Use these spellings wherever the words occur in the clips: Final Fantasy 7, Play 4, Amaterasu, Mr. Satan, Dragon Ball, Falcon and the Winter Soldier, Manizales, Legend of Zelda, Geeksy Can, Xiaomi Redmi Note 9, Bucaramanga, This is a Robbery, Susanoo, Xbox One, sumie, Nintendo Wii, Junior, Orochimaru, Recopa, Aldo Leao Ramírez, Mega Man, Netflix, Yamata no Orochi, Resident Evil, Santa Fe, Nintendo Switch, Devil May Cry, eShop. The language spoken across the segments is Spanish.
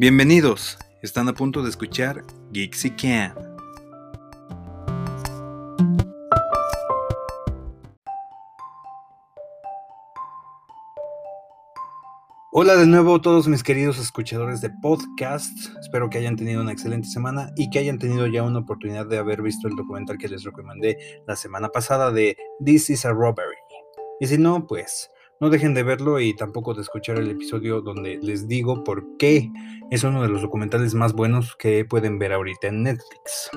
Bienvenidos, están a punto de escuchar Geeksy Can. Hola de nuevo a todos mis queridos escuchadores de podcast, espero que hayan tenido una excelente semana y que hayan tenido ya una oportunidad de haber visto el documental que les recomendé la semana pasada de This is a Robbery. Y si no, pues no dejen de verlo y tampoco de escuchar el episodio donde les digo por qué es uno de los documentales más buenos que pueden ver ahorita en Netflix.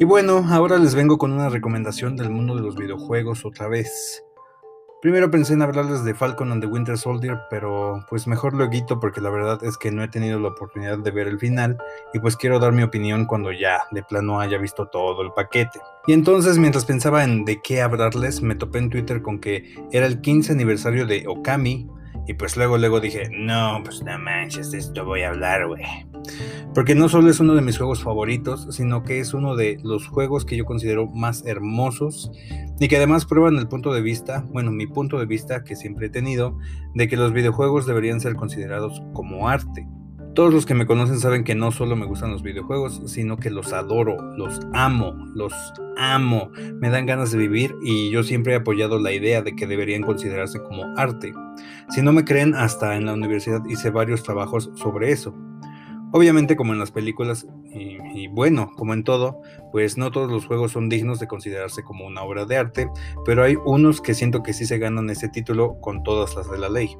Y bueno, ahora les vengo con una recomendación del mundo de los videojuegos otra vez. Primero pensé en hablarles de Falcon and the Winter Soldier, pero pues mejor lo evito porque la verdad es que no he tenido la oportunidad de ver el final y pues quiero dar mi opinión cuando ya de plano haya visto todo el paquete. Y entonces mientras pensaba en de qué hablarles, me topé en Twitter con que era el 15 aniversario de Okami y pues luego dije, no, pues no manches, de esto voy a hablar, güey. Porque no solo es uno de mis juegos favoritos, sino que es uno de los juegos que yo considero más hermosos y que además prueban el punto de vista, bueno, mi punto de vista que siempre he tenido, de que los videojuegos deberían ser considerados como arte. Todos los que me conocen saben que no solo me gustan los videojuegos, sino que los adoro, los amo, me dan ganas de vivir y yo siempre he apoyado la idea de que deberían considerarse como arte. Si no me creen, hasta en la universidad hice varios trabajos sobre eso. Obviamente, como en las películas, y bueno, como en todo, pues no todos los juegos son dignos de considerarse como una obra de arte, pero hay unos que siento que sí se ganan ese título con todas las de la ley.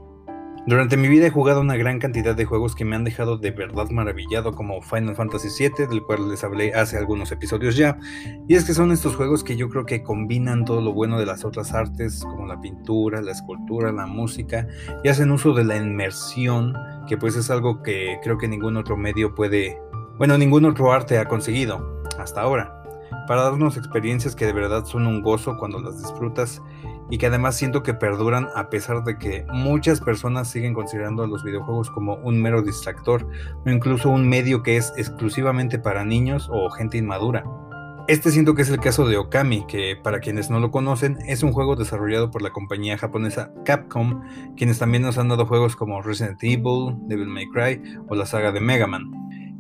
Durante mi vida he jugado una gran cantidad de juegos que me han dejado de verdad maravillado, como Final Fantasy 7, del cual les hablé hace algunos episodios ya, y es que son estos juegos que yo creo que combinan todo lo bueno de las otras artes, como la pintura, la escultura, la música, y hacen uso de la inmersión, que pues es algo que creo que ningún otro medio puede, bueno, ningún otro arte ha conseguido hasta ahora, para darnos experiencias que de verdad son un gozo cuando las disfrutas, y que además siento que perduran a pesar de que muchas personas siguen considerando a los videojuegos como un mero distractor o incluso un medio que es exclusivamente para niños o gente inmadura. Este siento que es el caso de Okami, que para quienes no lo conocen es un juego desarrollado por la compañía japonesa Capcom, quienes también nos han dado juegos como Resident Evil, Devil May Cry o la saga de Mega Man.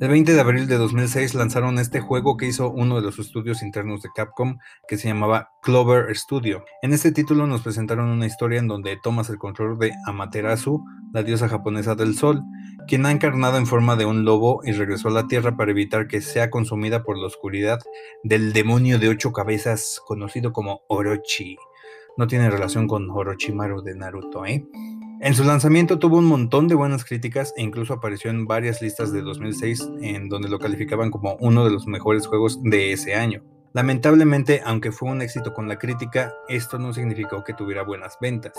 El 20 de abril de 2006 lanzaron este juego que hizo uno de los estudios internos de Capcom que se llamaba Clover Studio. En este título nos presentaron una historia en donde tomas el control de Amaterasu, la diosa japonesa del sol, quien ha encarnado en forma de un lobo y regresó a la tierra para evitar que sea consumida por la oscuridad del demonio de 8 cabezas conocido como Orochi. No tiene relación con Orochimaru de Naruto, ¿eh? En su lanzamiento tuvo un montón de buenas críticas e incluso apareció en varias listas de 2006 en donde lo calificaban como uno de los mejores juegos de ese año. Lamentablemente, aunque fue un éxito con la crítica, esto no significó que tuviera buenas ventas.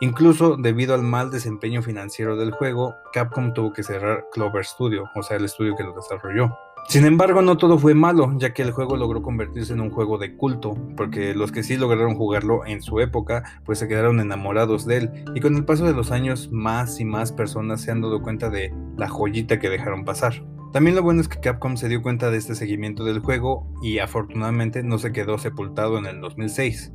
Incluso debido al mal desempeño financiero del juego, Capcom tuvo que cerrar Clover Studio, o sea, el estudio que lo desarrolló. Sin embargo, no todo fue malo, ya que el juego logró convertirse en un juego de culto, porque los que sí lograron jugarlo en su época, pues se quedaron enamorados de él, y con el paso de los años, más y más personas se han dado cuenta de la joyita que dejaron pasar. También lo bueno es que Capcom se dio cuenta de este seguimiento del juego, y afortunadamente no se quedó sepultado en el 2006,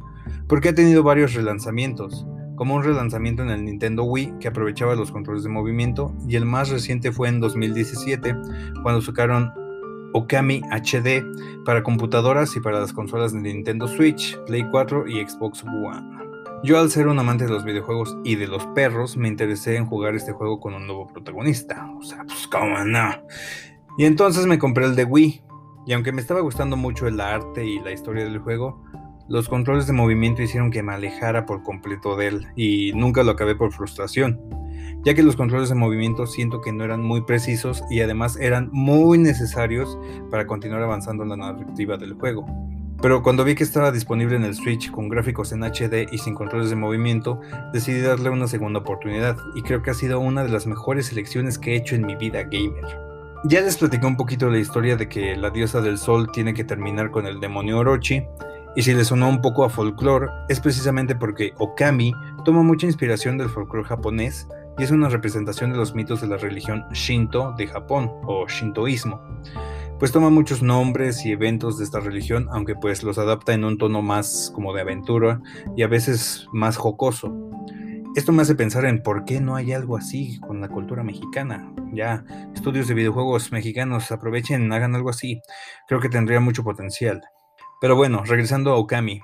porque ha tenido varios relanzamientos, como un relanzamiento en el Nintendo Wii que aprovechaba los controles de movimiento, y el más reciente fue en 2017, cuando sacaron Okami HD para computadoras y para las consolas de Nintendo Switch, Play 4 y Xbox One. Yo, al ser un amante de los videojuegos y de los perros, me interesé en jugar este juego con un nuevo protagonista, o sea, pues cómo no. Y entonces me compré el de Wii, y aunque me estaba gustando mucho el arte y la historia del juego, los controles de movimiento hicieron que me alejara por completo de él, y nunca lo acabé por frustración, ya que los controles de movimiento siento que no eran muy precisos y además eran muy necesarios para continuar avanzando en la narrativa del juego. Pero cuando vi que estaba disponible en el Switch con gráficos en HD y sin controles de movimiento, decidí darle una segunda oportunidad y creo que ha sido una de las mejores elecciones que he hecho en mi vida gamer. Ya les platicé un poquito la historia de que la diosa del sol tiene que terminar con el demonio Orochi, y si le sonó un poco a folclore, es precisamente porque Okami toma mucha inspiración del folclore japonés, y es una representación de los mitos de la religión Shinto de Japón, o Shintoísmo, pues toma muchos nombres y eventos de esta religión, aunque pues los adapta en un tono más como de aventura y a veces más jocoso. Esto me hace pensar en por qué no hay algo así con la cultura mexicana. Ya, estudios de videojuegos mexicanos, aprovechen, hagan algo así. Creo que tendría mucho potencial. Pero bueno, regresando a Okami.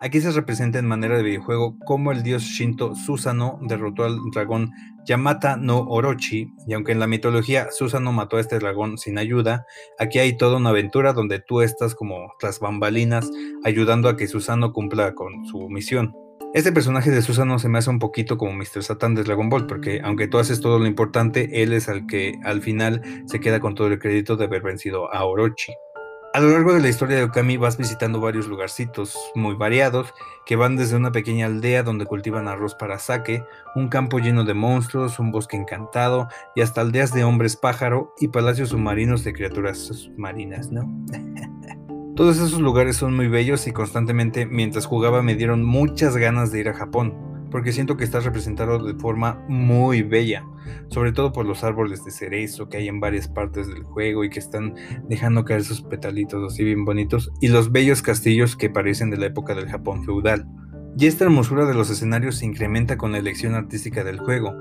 Aquí se representa en manera de videojuego cómo el dios Shinto Susanoo derrotó al dragón Yamata no Orochi, y aunque en la mitología Susanoo mató a este dragón sin ayuda, aquí hay toda una aventura donde tú estás como tras bambalinas ayudando a que Susanoo cumpla con su misión. Este personaje de Susanoo se me hace un poquito como Mr. Satan de Dragon Ball, porque aunque tú haces todo lo importante, él es el que al final se queda con todo el crédito de haber vencido a Orochi. A lo largo de la historia de Okami vas visitando varios lugarcitos muy variados, que van desde una pequeña aldea donde cultivan arroz para sake, un campo lleno de monstruos, un bosque encantado y hasta aldeas de hombres pájaro y palacios submarinos de criaturas submarinas, ¿no? Todos esos lugares son muy bellos y constantemente mientras jugaba me dieron muchas ganas de ir a Japón, porque siento que está representado de forma muy bella, sobre todo por los árboles de cerezo que hay en varias partes del juego y que están dejando caer sus petalitos así bien bonitos, y los bellos castillos que parecen de la época del Japón feudal. Y esta hermosura de los escenarios se incrementa con la elección artística del juego,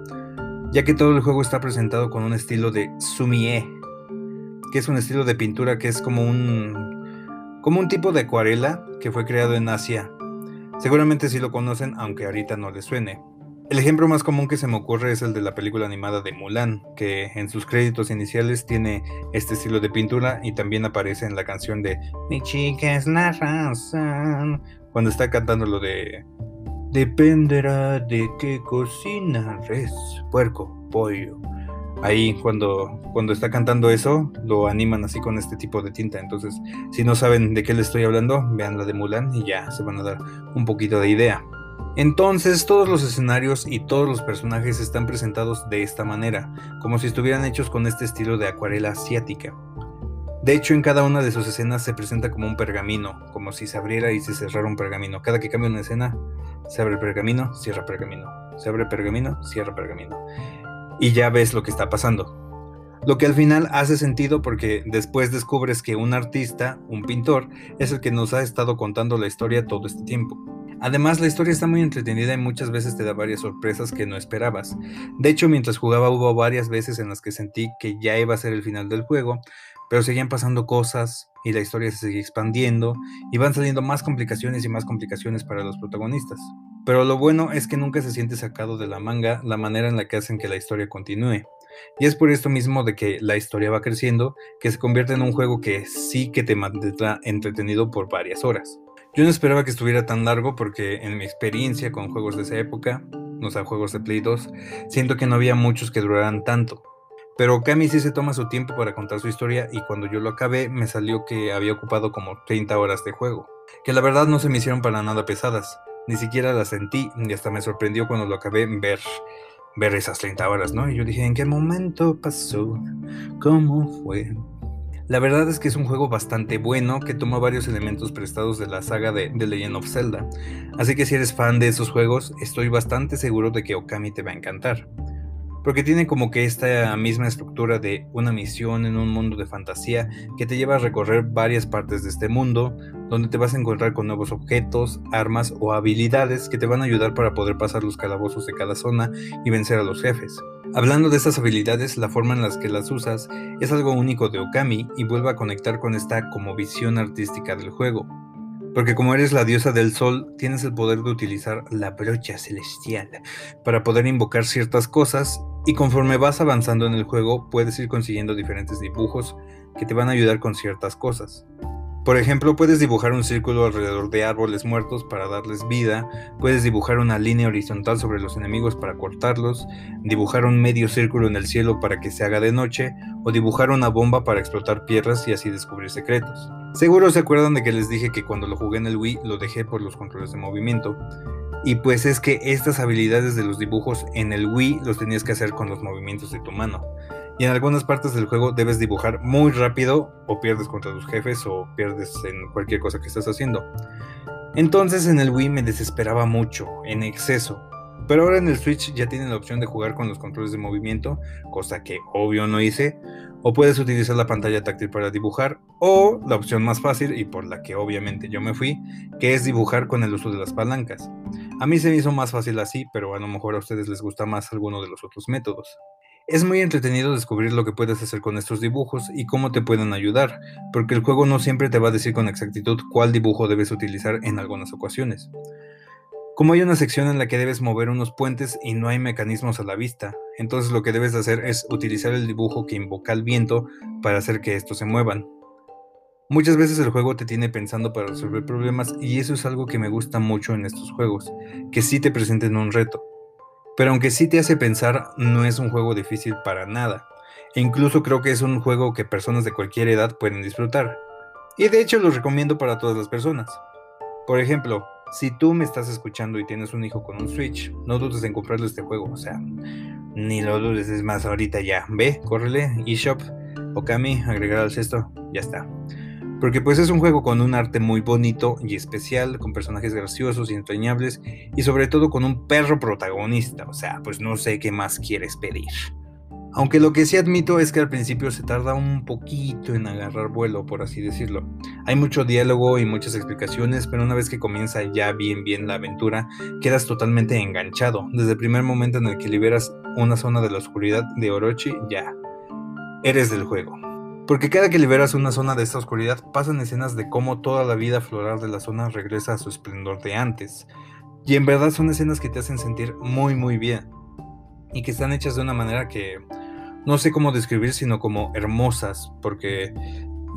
ya que todo el juego está presentado con un estilo de sumie, que es un estilo de pintura que es como un tipo de acuarela que fue creado en Asia. Seguramente sí lo conocen, aunque ahorita no les suene. El ejemplo más común que se me ocurre es el de la película animada de Mulan, que en sus créditos iniciales tiene este estilo de pintura y también aparece en la canción de Mi chica es la razón, cuando está cantando lo de dependerá de qué cocina, res, puerco, pollo. Ahí cuando está cantando eso, lo animan así con este tipo de tinta. Entonces, si no saben de qué les estoy hablando, vean la de Mulan y ya se van a dar un poquito de idea. Entonces, todos los escenarios y todos los personajes están presentados de esta manera, como si estuvieran hechos con este estilo de acuarela asiática. De hecho, en cada una de sus escenas se presenta como un pergamino, como si se abriera y se cerrara un pergamino. Cada que cambia una escena, se abre el pergamino, cierra pergamino, se abre el pergamino, cierra pergamino. Y ya ves lo que está pasando. Lo que al final hace sentido porque después descubres que un artista, un pintor, es el que nos ha estado contando la historia todo este tiempo. Además, la historia está muy entretenida y muchas veces te da varias sorpresas que no esperabas. De hecho, mientras jugaba hubo varias veces en las que sentí que ya iba a ser el final del juego, pero seguían pasando cosas y la historia se sigue expandiendo y van saliendo más complicaciones para los protagonistas. Pero lo bueno es que nunca se siente sacado de la manga la manera en la que hacen que la historia continúe. Y es por esto mismo de que la historia va creciendo, que se convierte en un juego que sí que te mantendrá entretenido por varias horas. Yo no esperaba que estuviera tan largo porque en mi experiencia con juegos de esa época, o sea, juegos de Play 2, siento que no había muchos que duraran tanto. Pero Okami sí se toma su tiempo para contar su historia y cuando yo lo acabé me salió que había ocupado como 30 horas de juego, que la verdad no se me hicieron para nada pesadas, ni siquiera las sentí y hasta me sorprendió cuando lo acabé ver esas 30 horas, ¿no? Y yo dije, ¿en qué momento pasó? ¿Cómo fue? La verdad es que es un juego bastante bueno que toma varios elementos prestados de la saga de Legend of Zelda, así que si eres fan de esos juegos, estoy bastante seguro de que Okami te va a encantar, porque tiene como que esta misma estructura de una misión en un mundo de fantasía que te lleva a recorrer varias partes de este mundo, donde te vas a encontrar con nuevos objetos, armas o habilidades que te van a ayudar para poder pasar los calabozos de cada zona y vencer a los jefes. Hablando de estas habilidades, la forma en la que las usas es algo único de Okami y vuelve a conectar con esta como visión artística del juego. Porque como eres la diosa del sol, tienes el poder de utilizar la brocha celestial para poder invocar ciertas cosas y conforme vas avanzando en el juego puedes ir consiguiendo diferentes dibujos que te van a ayudar con ciertas cosas. Por ejemplo, puedes dibujar un círculo alrededor de árboles muertos para darles vida, puedes dibujar una línea horizontal sobre los enemigos para cortarlos, dibujar un medio círculo en el cielo para que se haga de noche, o dibujar una bomba para explotar piedras y así descubrir secretos. Seguro se acuerdan de que les dije que cuando lo jugué en el Wii lo dejé por los controles de movimiento, y pues es que estas habilidades de los dibujos en el Wii los tenías que hacer con los movimientos de tu mano. Y en algunas partes del juego debes dibujar muy rápido o pierdes contra tus jefes o pierdes en cualquier cosa que estás haciendo. Entonces en el Wii me desesperaba mucho, en exceso. Pero ahora en el Switch ya tienen la opción de jugar con los controles de movimiento, cosa que obvio no hice, o puedes utilizar la pantalla táctil para dibujar, o la opción más fácil y por la que obviamente yo me fui, que es dibujar con el uso de las palancas. A mí se me hizo más fácil así, pero a lo mejor a ustedes les gusta más alguno de los otros métodos. Es muy entretenido descubrir lo que puedes hacer con estos dibujos y cómo te pueden ayudar, porque el juego no siempre te va a decir con exactitud cuál dibujo debes utilizar en algunas ocasiones. Como hay una sección en la que debes mover unos puentes y no hay mecanismos a la vista, entonces lo que debes hacer es utilizar el dibujo que invoca el viento para hacer que estos se muevan. Muchas veces el juego te tiene pensando para resolver problemas y eso es algo que me gusta mucho en estos juegos, que sí te presenten un reto. Pero aunque sí te hace pensar, no es un juego difícil para nada, e incluso creo que es un juego que personas de cualquier edad pueden disfrutar, y de hecho lo recomiendo para todas las personas. Por ejemplo, si tú me estás escuchando y tienes un hijo con un Switch, no dudes en comprarle este juego, o sea, ni lo dudes, es más, ahorita ya, ve, córrele, eShop, Okami, agregar al cesto, ya está. Porque pues es un juego con un arte muy bonito y especial, con personajes graciosos y entrañables, y sobre todo con un perro protagonista, o sea, pues no sé qué más quieres pedir. Aunque lo que sí admito es que al principio se tarda un poquito en agarrar vuelo, por así decirlo. Hay mucho diálogo y muchas explicaciones, pero una vez que comienza ya bien la aventura, quedas totalmente enganchado. Desde el primer momento en el que liberas una zona de la oscuridad de Orochi, ya eres del juego. Porque cada que liberas una zona de esta oscuridad, pasan escenas de cómo toda la vida floral de la zona regresa a su esplendor de antes. Y en verdad son escenas que te hacen sentir muy bien. Y que están hechas de una manera que no sé cómo describir, sino como hermosas. Porque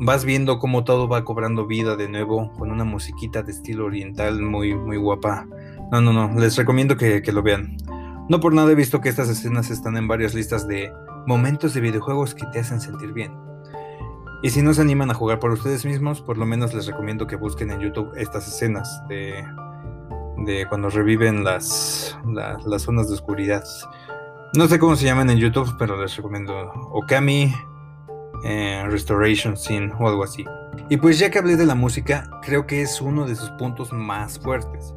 vas viendo cómo todo va cobrando vida de nuevo, con una musiquita de estilo oriental muy guapa. No, les recomiendo que lo vean. No por nada he visto que estas escenas están en varias listas de momentos de videojuegos que te hacen sentir bien. Y si no se animan a jugar por ustedes mismos, por lo menos les recomiendo que busquen en YouTube estas escenas de cuando reviven las zonas de oscuridad. No sé cómo se llaman en YouTube, pero les recomiendo Okami Restoration Scene o algo así. Y pues ya que hablé de la música, creo que es uno de sus puntos más fuertes.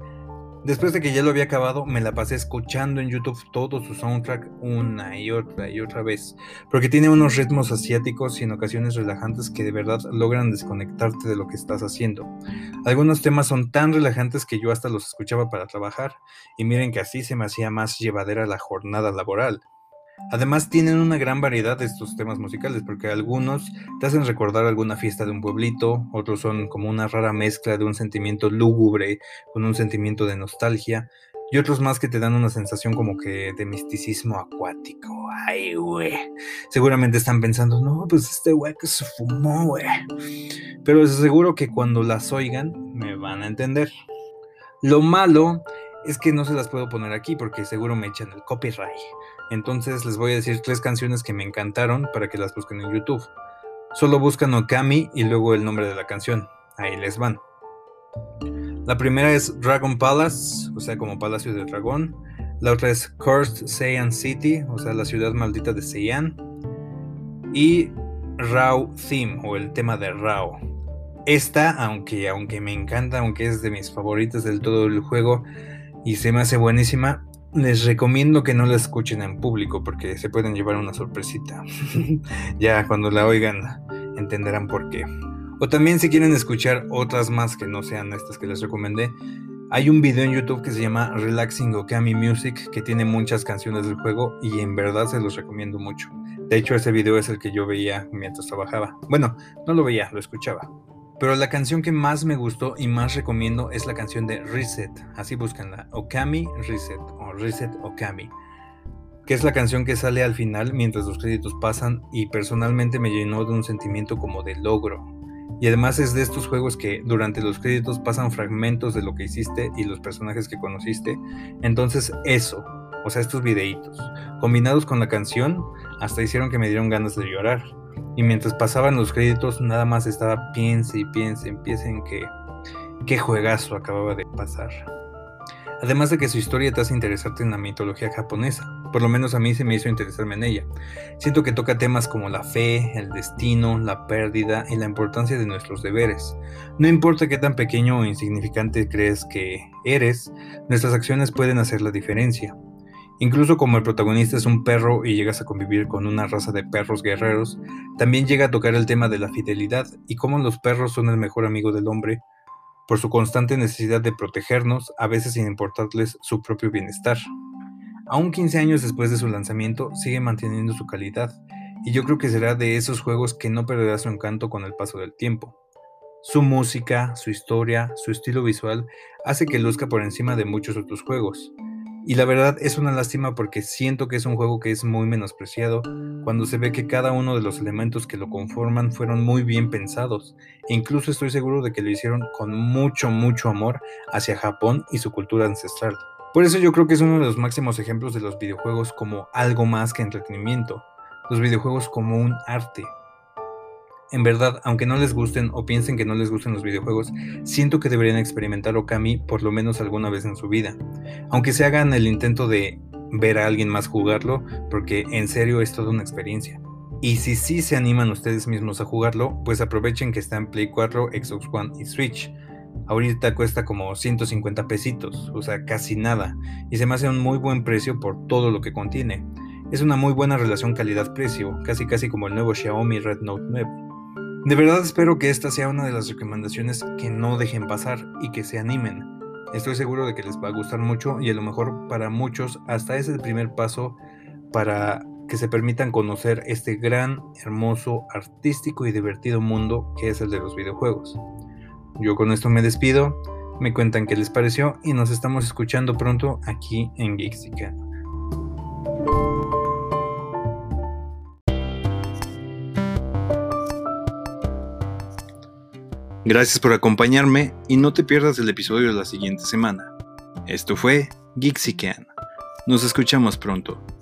Después de que ya lo había acabado, me la pasé escuchando en YouTube todo su soundtrack una y otra vez, porque tiene unos ritmos asiáticos y en ocasiones relajantes que de verdad logran desconectarte de lo que estás haciendo. Algunos temas son tan relajantes que yo hasta los escuchaba para trabajar, y miren que así se me hacía más llevadera la jornada laboral. Además tienen una gran variedad de estos temas musicales, porque algunos te hacen recordar alguna fiesta de un pueblito, otros son como una rara mezcla de un sentimiento lúgubre con un sentimiento de nostalgia, y otros más que te dan una sensación como que de misticismo acuático. Ay, güey. Seguramente están pensando, no, pues este güey que se fumó, güey. Pero les aseguro que cuando las oigan me van a entender. Lo malo es que no se las puedo poner aquí porque seguro me echan el copyright. Entonces les voy a decir 3 canciones que me encantaron para que las busquen en YouTube. Solo buscan Okami y luego el nombre de la canción. Ahí les van. La primera es Dragon Palace, o sea como Palacio del Dragón. La otra es Cursed Saiyan City, o sea la ciudad maldita de Saiyan. Y Rao Theme, o el tema de Rao. Esta, aunque me encanta, aunque es de mis favoritas del todo el juego y se me hace buenísima, les recomiendo que no la escuchen en público porque se pueden llevar una sorpresita. Ya cuando la oigan entenderán por qué. O también si quieren escuchar otras más que no sean estas que les recomendé, hay un video en YouTube que se llama Relaxing Okami Music que tiene muchas canciones del juego y en verdad se los recomiendo mucho. De hecho ese video es el que yo veía mientras trabajaba. Bueno, no lo veía, lo escuchaba. Pero la canción que más me gustó y más recomiendo es la canción de Reset, así búscanla, Okami Reset o Reset Okami, que es la canción que sale al final mientras los créditos pasan y personalmente me llenó de un sentimiento como de logro. Y además es de estos juegos que durante los créditos pasan fragmentos de lo que hiciste y los personajes que conociste, entonces eso, o sea estos videitos, combinados con la canción, hasta hicieron que me dieron ganas de llorar. Y mientras pasaban los créditos, nada más estaba piense en que qué juegazo acababa de pasar. Además de que su historia te hace interesarte en la mitología japonesa. Por lo menos a mí se me hizo interesarme en ella. Siento que toca temas como la fe, el destino, la pérdida y la importancia de nuestros deberes. No importa qué tan pequeño o insignificante crees que eres, nuestras acciones pueden hacer la diferencia. Incluso como el protagonista es un perro y llegas a convivir con una raza de perros guerreros, también llega a tocar el tema de la fidelidad y cómo los perros son el mejor amigo del hombre por su constante necesidad de protegernos, a veces sin importarles su propio bienestar. Aún 15 años después de su lanzamiento, sigue manteniendo su calidad, y yo creo que será de esos juegos que no perderá su encanto con el paso del tiempo. Su música, su historia, su estilo visual hace que luzca por encima de muchos otros juegos, y la verdad es una lástima porque siento que es un juego que es muy menospreciado cuando se ve que cada uno de los elementos que lo conforman fueron muy bien pensados, e incluso estoy seguro de que lo hicieron con mucho amor hacia Japón y su cultura ancestral. Por eso yo creo que es uno de los máximos ejemplos de los videojuegos como algo más que entretenimiento, los videojuegos como un arte. En verdad, aunque no les gusten o piensen que no les gusten los videojuegos, siento que deberían experimentar Okami por lo menos alguna vez en su vida, aunque se hagan el intento de ver a alguien más jugarlo, porque en serio es toda una experiencia. Y si sí se animan ustedes mismos a jugarlo, pues aprovechen que está en Play 4, Xbox One y Switch. Ahorita cuesta como 150 pesitos, o sea, casi nada, y se me hace un muy buen precio por todo lo que contiene. Es una muy buena relación calidad-precio, casi como el nuevo Xiaomi Redmi Note 9. De verdad espero que esta sea una de las recomendaciones que no dejen pasar y que se animen. Estoy seguro de que les va a gustar mucho y a lo mejor para muchos hasta es el primer paso para que se permitan conocer este gran, hermoso, artístico y divertido mundo que es el de los videojuegos. Yo con esto me despido, me cuentan qué les pareció y nos estamos escuchando pronto aquí en Geeksy Can. Gracias por acompañarme y no te pierdas el episodio de la siguiente semana. Esto fue Geeksy Can. Nos escuchamos pronto.